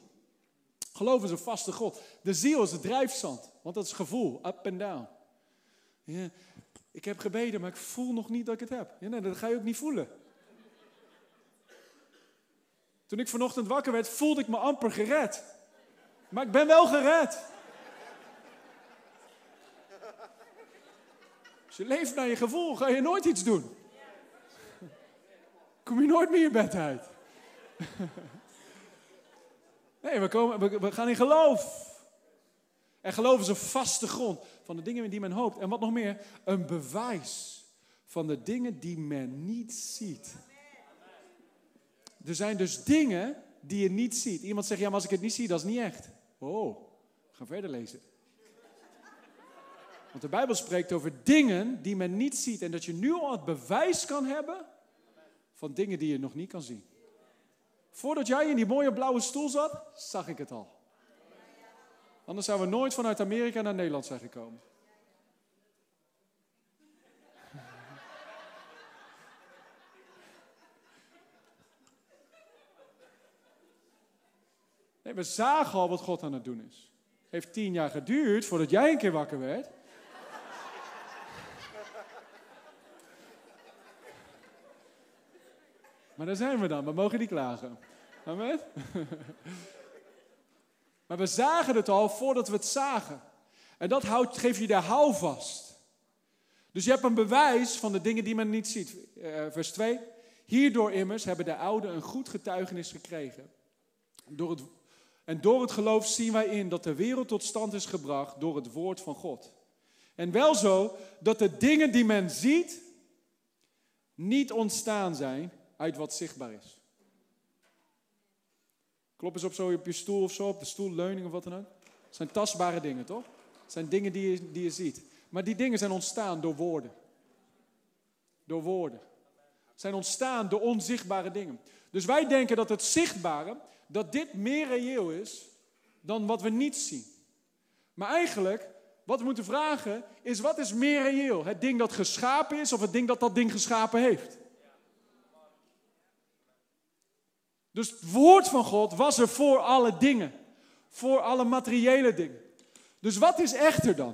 Geloof is een vaste grond. De ziel is het drijfzand, want dat is gevoel, up en down. Ja, ik heb gebeden, maar ik voel nog niet dat ik het heb. Ja, nee, dat ga je ook niet voelen. Toen ik vanochtend wakker werd, voelde ik me amper gered. Maar ik ben wel gered. Als je leeft naar je gevoel, ga je nooit iets doen. Kom je nooit meer je bed uit. Nee, we, komen, we gaan in geloof. En geloof is een vaste grond van de dingen die men hoopt. En wat nog meer, een bewijs van de dingen die men niet ziet. Er zijn dus dingen die je niet ziet. Iemand zegt, ja, maar als ik het niet zie, dat is niet echt. Oh, we gaan verder lezen. Want de Bijbel spreekt over dingen die men niet ziet. En dat je nu al het bewijs kan hebben van dingen die je nog niet kan zien. Voordat jij in die mooie blauwe stoel zat, zag ik het al. Anders zouden we nooit vanuit Amerika naar Nederland zijn gekomen. Hey, we zagen al wat God aan het doen is. Heeft tien jaar geduurd voordat jij een keer wakker werd. Maar daar zijn we dan, we mogen niet klagen. Amen? Maar we zagen het al voordat we het zagen. En dat houdt, geeft je de houvast. Dus je hebt een bewijs van de dingen die men niet ziet. Uh, vers twee. Hierdoor immers hebben de ouden een goed getuigenis gekregen. Door het, en door het geloof zien wij in dat de wereld tot stand is gebracht door het woord van God. En wel zo dat de dingen die men ziet niet ontstaan zijn uit wat zichtbaar is. Klop eens op zo op je stoel of zo, op de stoelleuning of wat dan ook. Het zijn tastbare dingen, toch? Het zijn dingen die je, die je ziet. Maar die dingen zijn ontstaan door woorden. Door woorden. Zijn ontstaan door onzichtbare dingen. Dus wij denken dat het zichtbare, dat dit meer reëel is dan wat we niet zien. Maar eigenlijk, wat we moeten vragen, is wat is meer reëel? Het ding dat geschapen is of het ding dat dat ding geschapen heeft? Dus het woord van God was er voor alle dingen. Voor alle materiële dingen. Dus wat is echter dan?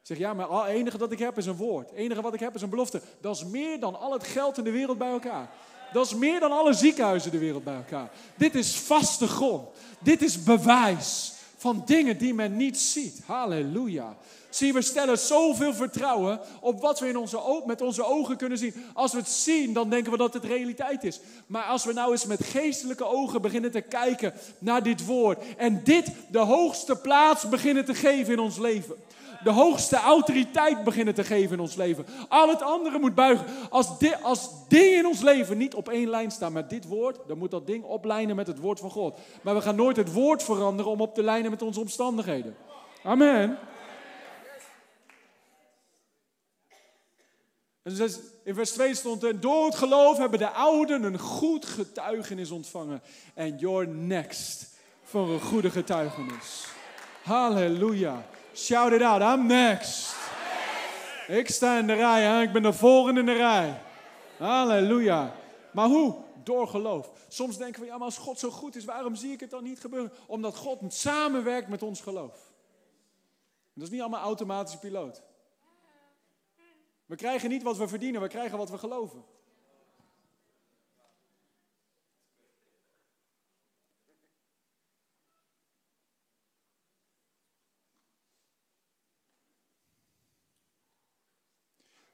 Ik zeg, ja, maar het enige dat ik heb is een woord. Het enige wat ik heb is een belofte. Dat is meer dan al het geld in de wereld bij elkaar. Dat is meer dan alle ziekenhuizen in de wereld bij elkaar. Dit is vaste grond. Dit is bewijs van dingen die men niet ziet. Halleluja. Zie, we stellen zoveel vertrouwen op wat we in onze oog, met onze ogen kunnen zien. Als we het zien, dan denken we dat het realiteit is. Maar als we nou eens met geestelijke ogen beginnen te kijken naar dit woord. En dit de hoogste plaats beginnen te geven in ons leven. De hoogste autoriteit beginnen te geven in ons leven. Al het andere moet buigen. Als, di- als dingen in ons leven niet op één lijn staan met dit woord, dan moet dat ding oplijnen met het woord van God. Maar we gaan nooit het woord veranderen om op te lijnen met onze omstandigheden. Amen. In vers twee stond er, door het geloof hebben de ouden een goed getuigenis ontvangen. En you're next voor een goede getuigenis. Halleluja. Shout it out, I'm next. Ik sta in de rij, hè? Ik ben de volgende in de rij. Halleluja. Maar hoe? Door geloof. Soms denken we, ja, maar als God zo goed is, waarom zie ik het dan niet gebeuren? Omdat God samenwerkt met ons geloof. Dat is niet allemaal automatische piloot. We krijgen niet wat we verdienen, we krijgen wat we geloven.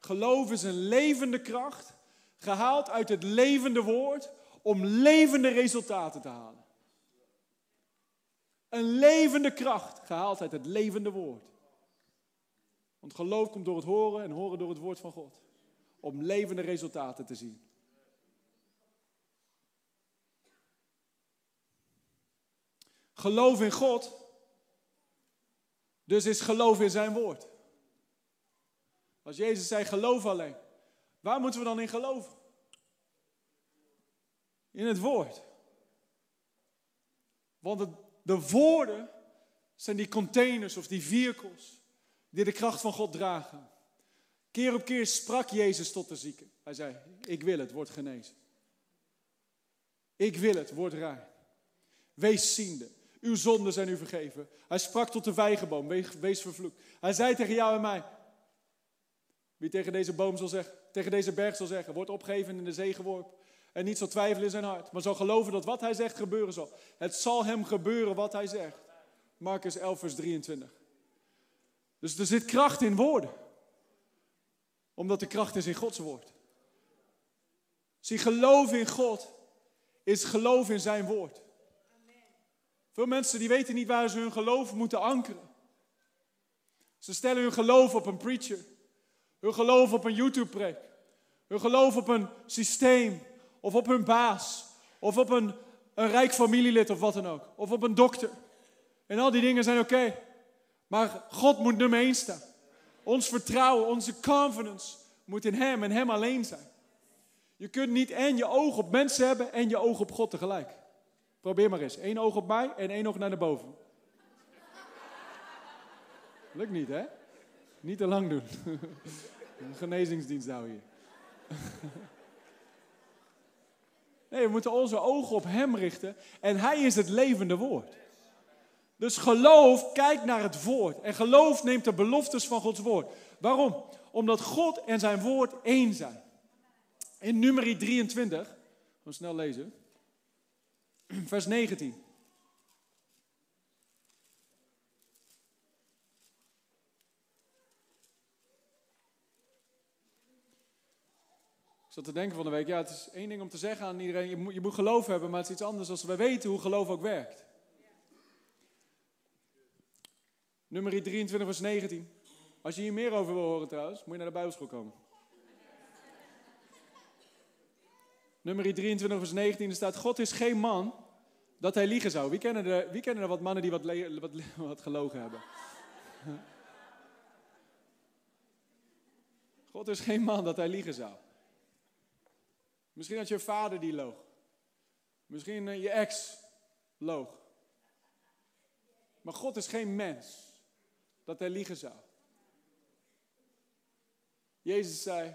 Geloof is een levende kracht, gehaald uit het levende woord, om levende resultaten te halen. Een levende kracht, gehaald uit het levende woord. Want geloof komt door het horen en horen door het woord van God. Om levende resultaten te zien. Geloof in God, dus is geloof in zijn woord. Als Jezus zei, geloof alleen. Waar moeten we dan in geloven? In het woord. Want het, de woorden zijn die containers of die vehicles die de kracht van God dragen. Keer op keer sprak Jezus tot de zieken. Hij zei, ik wil het, word genezen. Ik wil het, word rein. Wees ziende. Uw zonden zijn u vergeven. Hij sprak tot de vijgenboom, wees vervloekt. Hij zei tegen jou en mij, wie tegen deze boom zal zeggen, tegen deze berg zal zeggen, wordt opgeheven in de zee geworpen. En niet zal twijfelen in zijn hart, maar zal geloven dat wat hij zegt gebeuren zal. Het zal hem gebeuren wat hij zegt. Marcus elf vers drieëntwintig. Dus er zit kracht in woorden. Omdat de kracht is in Gods woord. Zie, geloof in God is geloof in zijn woord. Amen. Veel mensen die weten niet waar ze hun geloof moeten ankeren. Ze stellen hun geloof op een preacher. Hun geloof op een YouTube-preek. Hun geloof op een systeem. Of op hun baas. Of op een, een rijk familielid of wat dan ook. Of op een dokter. En al die dingen zijn oké. Okay. Maar God moet nummer één staan. Ons vertrouwen, onze confidence moet in hem en hem alleen zijn. Je kunt niet en je oog op mensen hebben en je oog op God tegelijk. Probeer maar eens. Eén oog op mij en één oog naar de boven. Lukt niet, hè? Niet te lang doen. Een genezingsdienst nou hier. Nee, we moeten onze ogen op hem richten. En hij is het levende woord. Dus geloof kijkt naar het woord. En geloof neemt de beloftes van Gods woord. Waarom? Omdat God en zijn woord één zijn. In Numeri drieëntwintig, we snel lezen, vers negentien. Ik zat te denken van de week, ja, het is één ding om te zeggen aan iedereen, je moet, je moet geloof hebben, maar het is iets anders als we weten hoe geloof ook werkt. Numeri drieëntwintig, vers negentien. Als je hier meer over wil horen trouwens, moet je naar de Bijbelschool komen. Numeri drieëntwintig, vers negentien, er staat, God is geen man dat hij liegen zou. Wie kennen er, wie kennen er wat mannen die wat, le- wat, le- wat gelogen hebben? God is geen man dat hij liegen zou. Misschien had je vader die loog. Misschien je ex loog. Maar God is geen mens dat hij liegen zou. Jezus zei,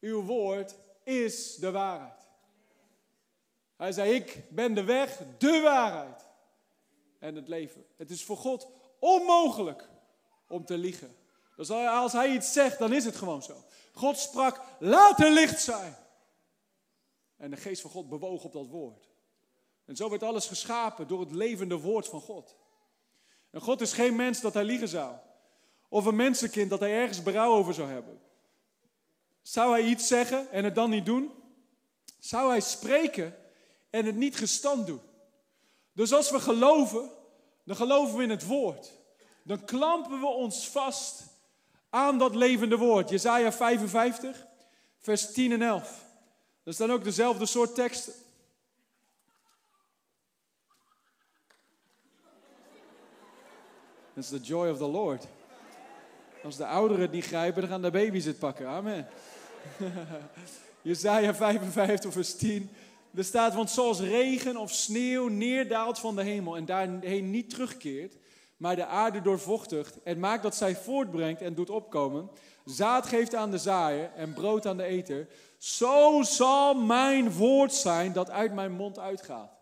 uw woord is de waarheid. Hij zei, ik ben de weg, de waarheid en het leven. Het is voor God onmogelijk om te liegen. Dus als hij iets zegt, dan is het gewoon zo. God sprak, laat er licht zijn. En de geest van God bewoog op dat woord. En zo werd alles geschapen door het levende woord van God. En God is geen mens dat hij liegen zou. Of een mensenkind dat hij ergens berouw over zou hebben. Zou hij iets zeggen en het dan niet doen? Zou hij spreken en het niet gestand doen? Dus als we geloven, dan geloven we in het woord. Dan klampen we ons vast aan dat levende woord. Jesaja vijfenvijftig, vers tien en elf. Er staan ook dezelfde soort teksten. That's the joy of the Lord. Als de ouderen het niet grijpen, dan gaan de baby's het pakken. Amen. Jesaja vijfenvijftig, vers tien. Er staat, want zoals regen of sneeuw neerdaalt van de hemel en daarheen niet terugkeert, maar de aarde doorvochtigt en maakt dat zij voortbrengt en doet opkomen, zaad geeft aan de zaaier en brood aan de eter, zo zal mijn woord zijn dat uit mijn mond uitgaat.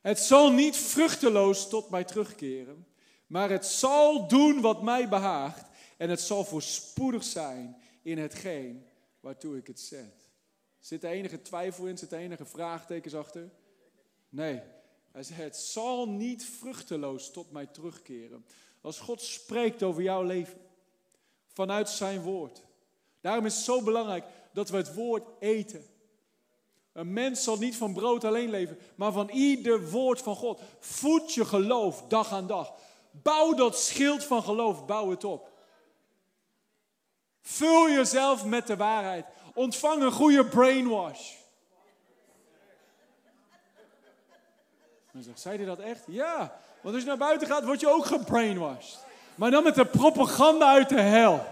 Het zal niet vruchteloos tot mij terugkeren, maar het zal doen wat mij behaagt en het zal voorspoedig zijn in hetgeen waartoe ik het zend. Zit er enige twijfel in? Zit er enige vraagtekens achter? Nee. Hij zei, het zal niet vruchteloos tot mij terugkeren. Als God spreekt over jouw leven, vanuit zijn woord. Daarom is het zo belangrijk dat we het woord eten. Een mens zal niet van brood alleen leven, maar van ieder woord van God. Voed je geloof dag aan dag. Bouw dat schild van geloof, bouw het op. Vul jezelf met de waarheid. Ontvang een goede brainwash. Dan zegt, zei hij dat echt? Ja, want als je naar buiten gaat, word je ook gebrainwashed. Maar dan met de propaganda uit de hel.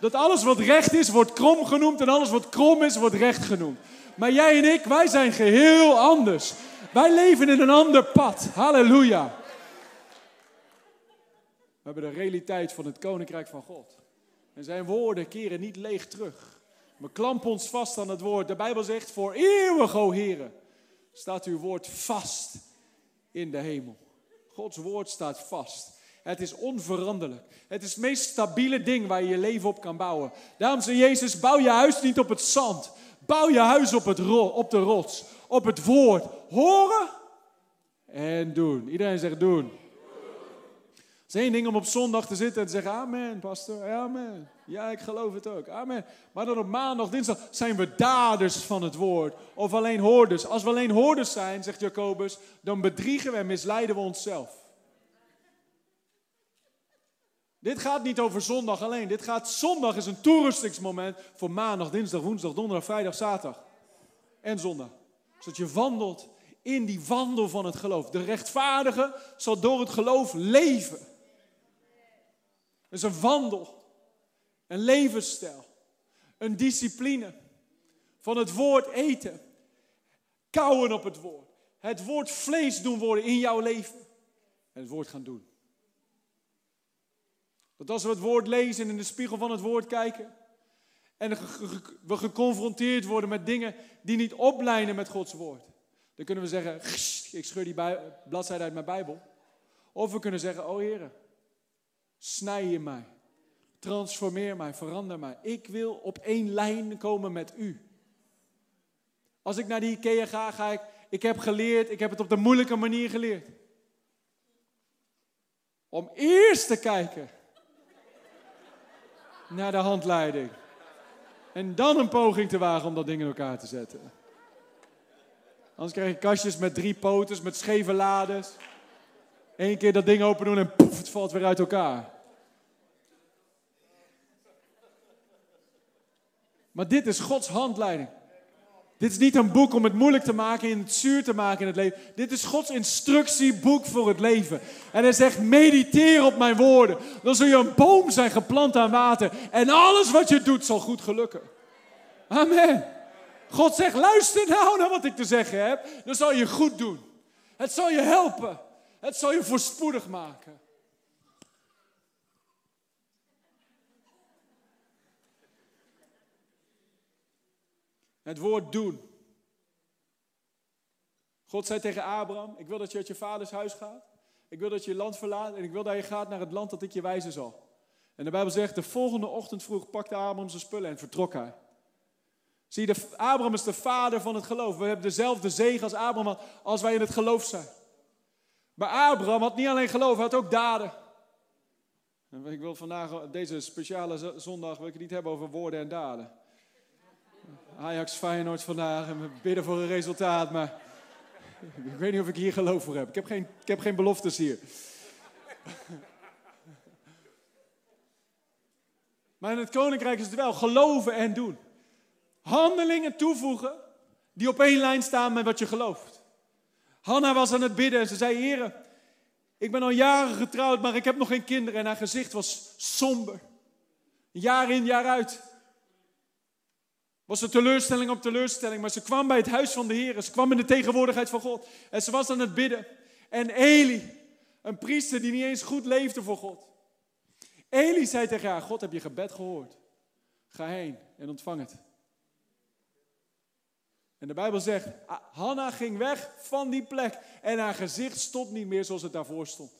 Dat alles wat recht is, wordt krom genoemd en alles wat krom is, wordt recht genoemd. Maar jij en ik, wij zijn geheel anders. Wij leven in een ander pad. Halleluja. We hebben de realiteit van het Koninkrijk van God. En zijn woorden keren niet leeg terug. We klampen ons vast aan het woord. De Bijbel zegt, voor eeuwig, o Here, staat uw woord vast in de hemel. Gods woord staat vast. Het is onveranderlijk. Het is het meest stabiele ding waar je je leven op kan bouwen. Daarom zei Jezus, bouw je huis niet op het zand. Bouw je huis op, het ro- op de rots. Op het woord. Horen en doen. Iedereen zegt doen. doen. Het is één ding om op zondag te zitten en te zeggen, amen, pastor, amen. Ja, ik geloof het ook, amen. Maar dan op maandag, dinsdag zijn we daders van het woord. Of alleen hoorders. Als we alleen hoorders zijn, zegt Jacobus, dan bedriegen we en misleiden we onszelf. Dit gaat niet over zondag alleen. Dit gaat, zondag is een toerustingsmoment voor maandag, dinsdag, woensdag, donderdag, vrijdag, zaterdag. En zondag. Zodat je wandelt in die wandel van het geloof. De rechtvaardige zal door het geloof leven. Dat is een wandel. Een levensstijl. Een discipline. Van het woord eten. Kauwen op het woord. Het woord vlees doen worden in jouw leven. En het woord gaan doen. Want als we het woord lezen en in de spiegel van het woord kijken en we geconfronteerd worden met dingen die niet oplijnen met Gods woord, Dan kunnen we zeggen, ik scheur die bij, bladzijde uit mijn Bijbel. Of we kunnen zeggen, o Heer, snij in mij. Transformeer mij, verander mij. Ik wil op één lijn komen met u. Als ik naar die IKEA ga, ga ik... Ik heb geleerd, ik heb het op de moeilijke manier geleerd. Om eerst te kijken naar de handleiding. En dan een poging te wagen om dat ding in elkaar te zetten. Anders krijg je kastjes met drie poten, met scheve lades. Eén keer dat ding open doen en poef, het valt weer uit elkaar. Maar dit is Gods handleiding. Dit is niet een boek om het moeilijk te maken en het zuur te maken in het leven. Dit is Gods instructieboek voor het leven. En hij zegt, mediteer op mijn woorden. Dan zul je een boom zijn geplant aan water. En alles wat je doet zal goed gelukken. Amen. God zegt, luister nou naar wat ik te zeggen heb. Dan zal je goed doen. Het zal je helpen. Het zal je voorspoedig maken. Het woord doen. God zei tegen Abram, ik wil dat je uit je vaders huis gaat. Ik wil dat je je land verlaat en ik wil dat je gaat naar het land dat ik je wijzen zal. En de Bijbel zegt, de volgende ochtend vroeg pakte Abram zijn spullen en vertrok hij. Zie je, Abram is de vader van het geloof. We hebben dezelfde zegen als Abram had, als wij in het geloof zijn. Maar Abram had niet alleen geloof, hij had ook daden. En ik wil vandaag, deze speciale zondag, wil ik het niet hebben over woorden en daden. Ajax, Feyenoord vandaag en we bidden voor een resultaat, maar ik weet niet of ik hier geloof voor heb. Ik heb geen, ik heb geen beloftes hier. Maar in het koninkrijk is het wel geloven en doen. Handelingen toevoegen die op één lijn staan met wat je gelooft. Hannah was aan het bidden en ze zei, Heere, ik ben al jaren getrouwd, maar ik heb nog geen kinderen. En haar gezicht was somber. Jaar in, jaar uit. Was er teleurstelling op teleurstelling, maar ze kwam bij het huis van de Heer. Ze kwam in de tegenwoordigheid van God. En ze was aan het bidden. En Eli, een priester die niet eens goed leefde voor God. Eli zei tegen haar, God, heb je gebed gehoord? Ga heen en ontvang het. En de Bijbel zegt, Hannah ging weg van die plek. En haar gezicht stond niet meer zoals het daarvoor stond.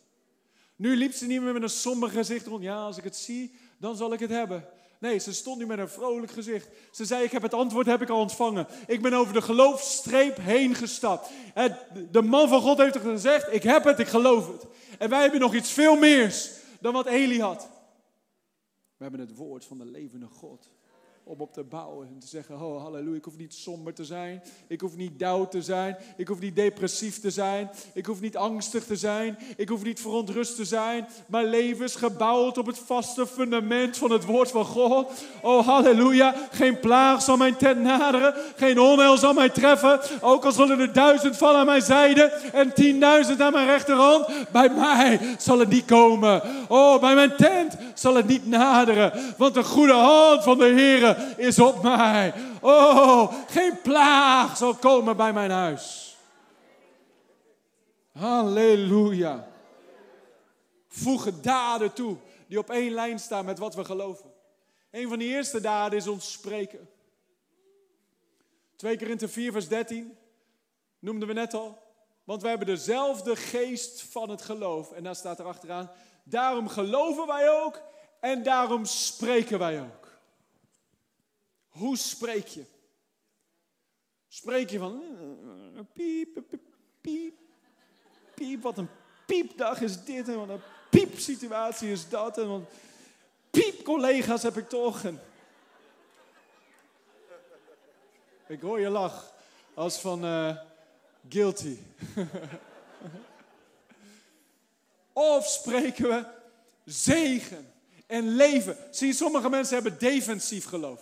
Nu liep ze niet meer met een somber gezicht rond. Ja, als ik het zie, dan zal ik het hebben. Nee, ze stond nu met een vrolijk gezicht. Ze zei, ik heb het antwoord heb ik al ontvangen. Ik ben over de geloofsstreep heen gestapt. Het, de man van God heeft gezegd, ik heb het, ik geloof het. En wij hebben nog iets veel meers dan wat Eli had. We hebben het woord van de levende God. Om op te bouwen en te zeggen, oh halleluja, ik hoef niet somber te zijn. Ik hoef niet down te zijn. Ik hoef niet depressief te zijn. Ik hoef niet angstig te zijn. Ik hoef niet verontrust te zijn. Mijn leven is gebouwd op het vaste fundament van het woord van God. Oh halleluja, geen plaag zal mijn tent naderen. Geen onheil zal mij treffen. Ook al zullen er duizend vallen aan mijn zijde en tienduizend aan mijn rechterhand. Bij mij zal het niet komen. Oh, bij mijn tent zal het niet naderen. Want de goede hand van de Heere is op mij. Oh, geen plaag zal komen bij mijn huis. Halleluja. Voeg daden toe die op één lijn staan met wat we geloven. Een van de eerste daden is ons spreken. Tweede Korintiërs vier vers dertien noemden we net al. Want wij hebben dezelfde geest van het geloof. En daar staat er achteraan. Daarom geloven wij ook en daarom spreken wij ook. Hoe spreek je? Spreek je van piep, piep, piep, piep, wat een piepdag is dit en wat een piepsituatie is dat en wat piepcollega's heb ik toch. En... Ik hoor je lach als van uh, guilty. Of spreken we zegen en leven. Zie, sommige mensen hebben defensief geloof.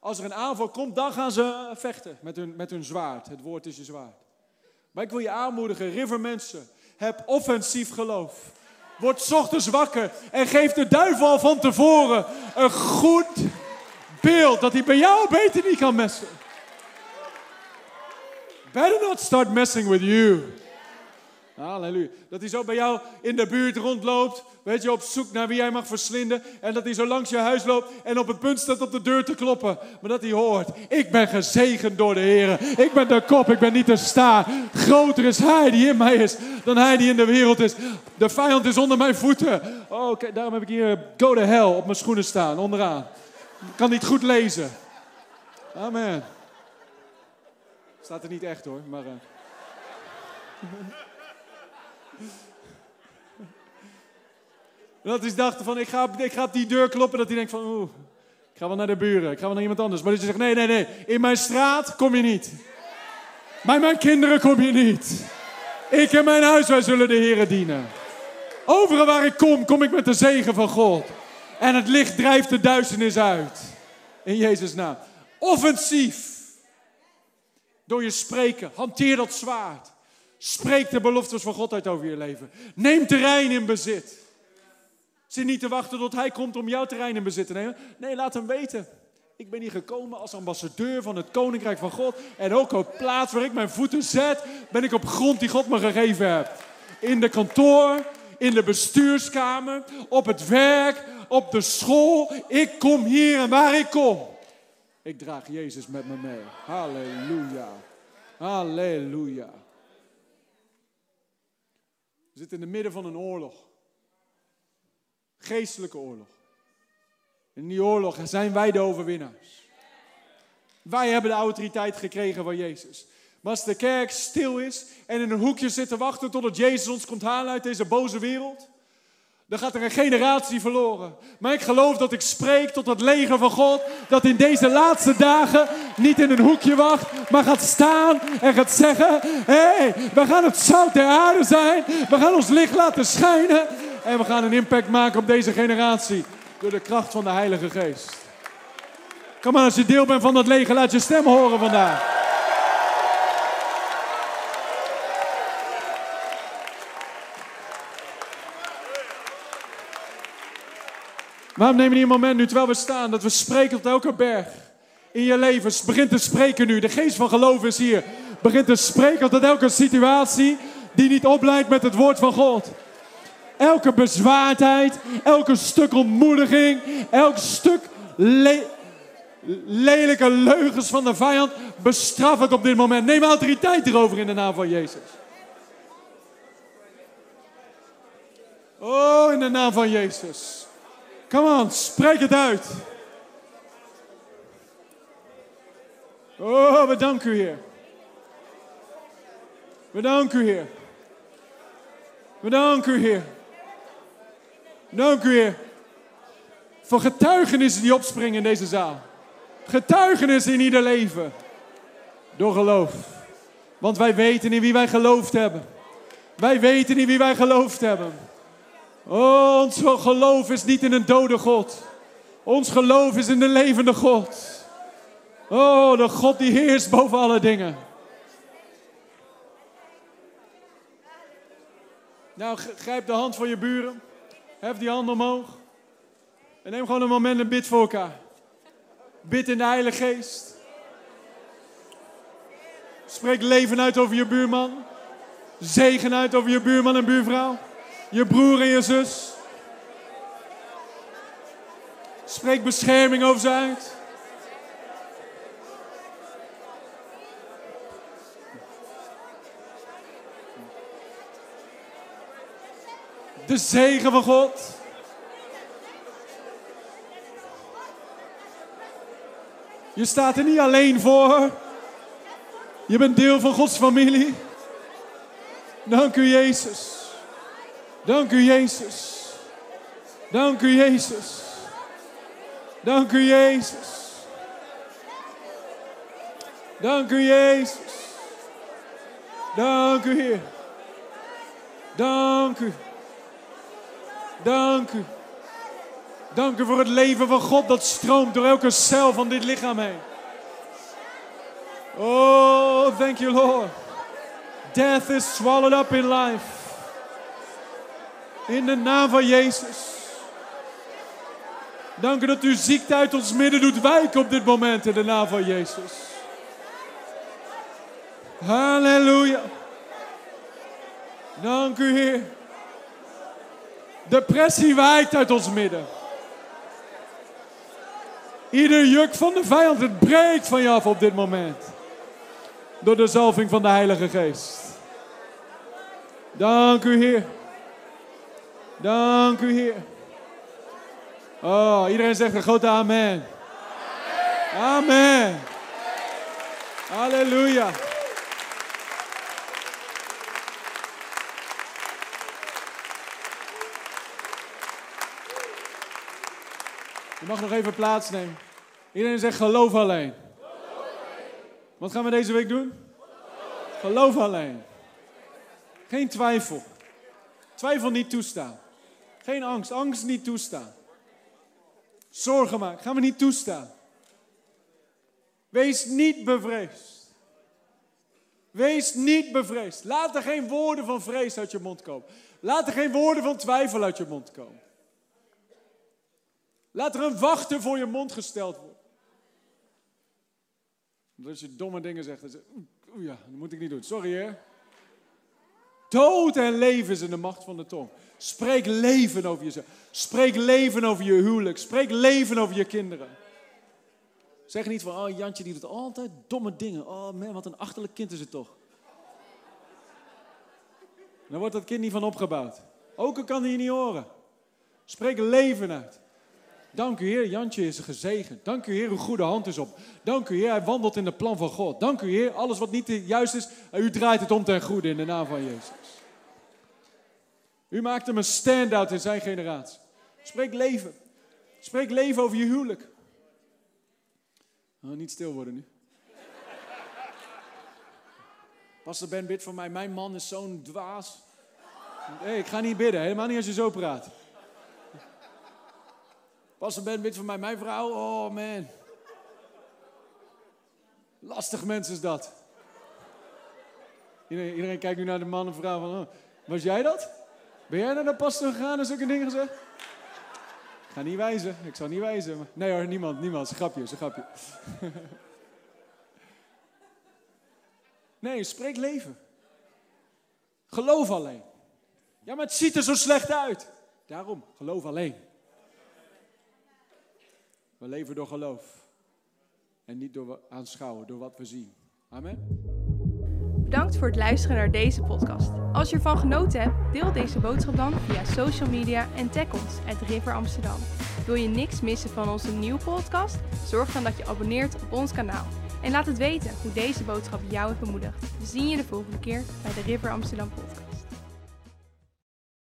Als er een aanval komt, dan gaan ze vechten met hun, met hun zwaard. Het woord is je zwaard. Maar ik wil je aanmoedigen, River mensen, heb offensief geloof. Word ochtends wakker en geef de duivel al van tevoren een goed beeld. Dat hij bij jou beter niet kan messen. Better not start messing with you. Halleluja. Dat hij zo bij jou in de buurt rondloopt, weet je, op zoek naar wie jij mag verslinden. En dat hij zo langs je huis loopt en op het punt staat op de deur te kloppen. Maar dat hij hoort, ik ben gezegend door de Heer. Ik ben de kop, ik ben niet de staart. Groter is Hij die in mij is, dan hij die in de wereld is. De vijand is onder mijn voeten. Oh, oké, daarom heb ik hier go to hell op mijn schoenen staan, onderaan. Ik kan niet goed lezen. Amen. Staat er niet echt hoor, maar... Uh... Dat hij dacht van, ik ga, ik ga op die deur kloppen. Dat hij denkt van, oeh, ik ga wel naar de buren. Ik ga wel naar iemand anders. Maar dat je zegt, nee, nee, nee. In mijn straat kom je niet. Bij mijn kinderen kom je niet. Ik en mijn huis, wij zullen de Heere dienen. Overal waar ik kom, kom ik met de zegen van God. En het licht drijft de duisternis uit. In Jezus' naam. Offensief. Door je spreken. Hanteer dat zwaard. Spreek de beloftes van God uit over je leven. Neem terrein in bezit. Zit niet te wachten tot hij komt om jouw terrein in bezit te nemen. Nee, laat hem weten. Ik ben hier gekomen als ambassadeur van het Koninkrijk van God. En ook op plaats waar ik mijn voeten zet, ben ik op grond die God me gegeven heeft. In de kantoor, in de bestuurskamer, op het werk, op de school. Ik kom hier en waar ik kom. Ik draag Jezus met me mee. Halleluja. Halleluja. We zitten in het midden van een oorlog. Geestelijke oorlog. In die oorlog zijn wij de overwinnaars. Wij hebben de autoriteit gekregen van Jezus. Maar als de kerk stil is en in een hoekje zit te wachten totdat Jezus ons komt halen uit deze boze wereld, dan gaat er een generatie verloren. Maar ik geloof dat ik spreek tot het leger van God, dat in deze laatste dagen niet in een hoekje wacht, maar gaat staan en gaat zeggen, hé, hey, we gaan het zout der aarde zijn, we gaan ons licht laten schijnen en we gaan een impact maken op deze generatie door de kracht van de Heilige Geest. Kom maar, als je deel bent van dat leger, laat je stem horen vandaag. Waarom nemen we hier een moment nu, terwijl we staan, dat we spreken tot elke berg in je leven. Begin te spreken nu. De geest van geloof is hier. Begin te spreken tot elke situatie die niet opleidt met het woord van God. Elke bezwaardheid, elke stuk ontmoediging, elk stuk le- lelijke leugens van de vijand, bestraf ik op dit moment. Neem autoriteit erover in de naam van Jezus. Oh, in de naam van Jezus. Kom aan, spreek het uit. Oh, we danken u, Heer. We danken u, Heer. We danken u, Heer. Dank u, Heer. Voor getuigenissen die opspringen in deze zaal. Getuigenissen in ieder leven. Door geloof. Want wij weten in wie wij geloofd hebben. Wij weten in wie wij geloofd hebben. Oh, ons geloof is niet in een dode God. Ons geloof is in de levende God. Oh, de God die heerst boven alle dingen. Nou, grijp de hand van je buren. Hef die hand omhoog. En neem gewoon een moment en bid voor elkaar. Bid in de Heilige Geest. Spreek leven uit over je buurman. Zegen uit over je buurman en buurvrouw. Je broer en je zus. Spreek bescherming over ze uit. De zegen van God. Je staat er niet alleen voor. Je bent deel van Gods familie. Dank u, Jezus. Dank u, Jezus. Dank u, Jezus. Dank u, Jezus. Dank u, Jezus. Dank u, Heer. Dank u. Dank u. Dank u voor het leven van God dat stroomt door elke cel van dit lichaam heen. Oh, thank you, Lord. Death is swallowed up in life. In de naam van Jezus. Dank u dat u ziekte uit ons midden doet wijken op dit moment. In de naam van Jezus. Halleluja. Dank u, Heer. Depressie wijkt uit ons midden. Ieder juk van de vijand, het breekt van je af op dit moment. Door de zalving van de Heilige Geest. Dank u, Heer. Dank u, Heer. Oh, iedereen zegt een grote amen. Amen. Halleluja. Je mag nog even plaatsnemen. Iedereen zegt geloof alleen. Wat gaan we deze week doen? Geloof alleen. Geen twijfel. Twijfel niet toestaan. Geen angst. Angst niet toestaan. Zorgen maken. Gaan we niet toestaan. Wees niet bevreesd. Wees niet bevreesd. Laat er geen woorden van vrees uit je mond komen. Laat er geen woorden van twijfel uit je mond komen. Laat er een wachter voor je mond gesteld worden. Als je domme dingen zegt, dan zeg je, oeh ja, dat moet ik niet doen. Sorry, hè. Dood en leven is in de macht van de tong. Spreek leven over jezelf. Spreek leven over je huwelijk. Spreek leven over je kinderen. Zeg niet van, oh Jantje die doet altijd domme dingen. Oh man, wat een achterlijk kind is het toch. Dan wordt dat kind niet van opgebouwd. Ook al kan hij je niet horen. Spreek leven uit. Dank u Heer, Jantje is gezegend. Dank u Heer, uw goede hand is op. Dank u Heer, hij wandelt in de plan van God. Dank u Heer, alles wat niet juist is, u draait het om ten goede in de naam van Jezus. U maakt hem een stand-out in zijn generatie. Spreek leven. Spreek leven over je huwelijk. Oh, niet stil worden nu. Pastor Ben, bid voor mij. Mijn man is zo'n dwaas. Hey, ik ga niet bidden, helemaal niet als je zo praat. Pastor Ben, bid voor mij. Mijn vrouw, oh man. Lastig mens is dat. Iedereen, iedereen kijkt nu naar de man en vrouw van, oh, was jij dat? Ben jij naar de pastor gegaan en zulke dingen gezegd? Ik ga niet wijzen, ik zal niet wijzen. Maar... Nee hoor, niemand, niemand. Een grapje, een grapje. Nee, spreek leven. Geloof alleen. Ja, maar het ziet er zo slecht uit. Daarom, geloof alleen. We leven door geloof. En niet door aanschouwen, door wat we zien. Amen. Bedankt voor het luisteren naar deze podcast. Als je ervan genoten hebt, deel deze boodschap dan via social media en tag ons at River Amsterdam. Wil je niks missen van onze nieuwe podcast? Zorg dan dat je abonneert op ons kanaal. En laat het weten hoe deze boodschap jou heeft bemoedigd. We zien je de volgende keer bij de River Amsterdam podcast.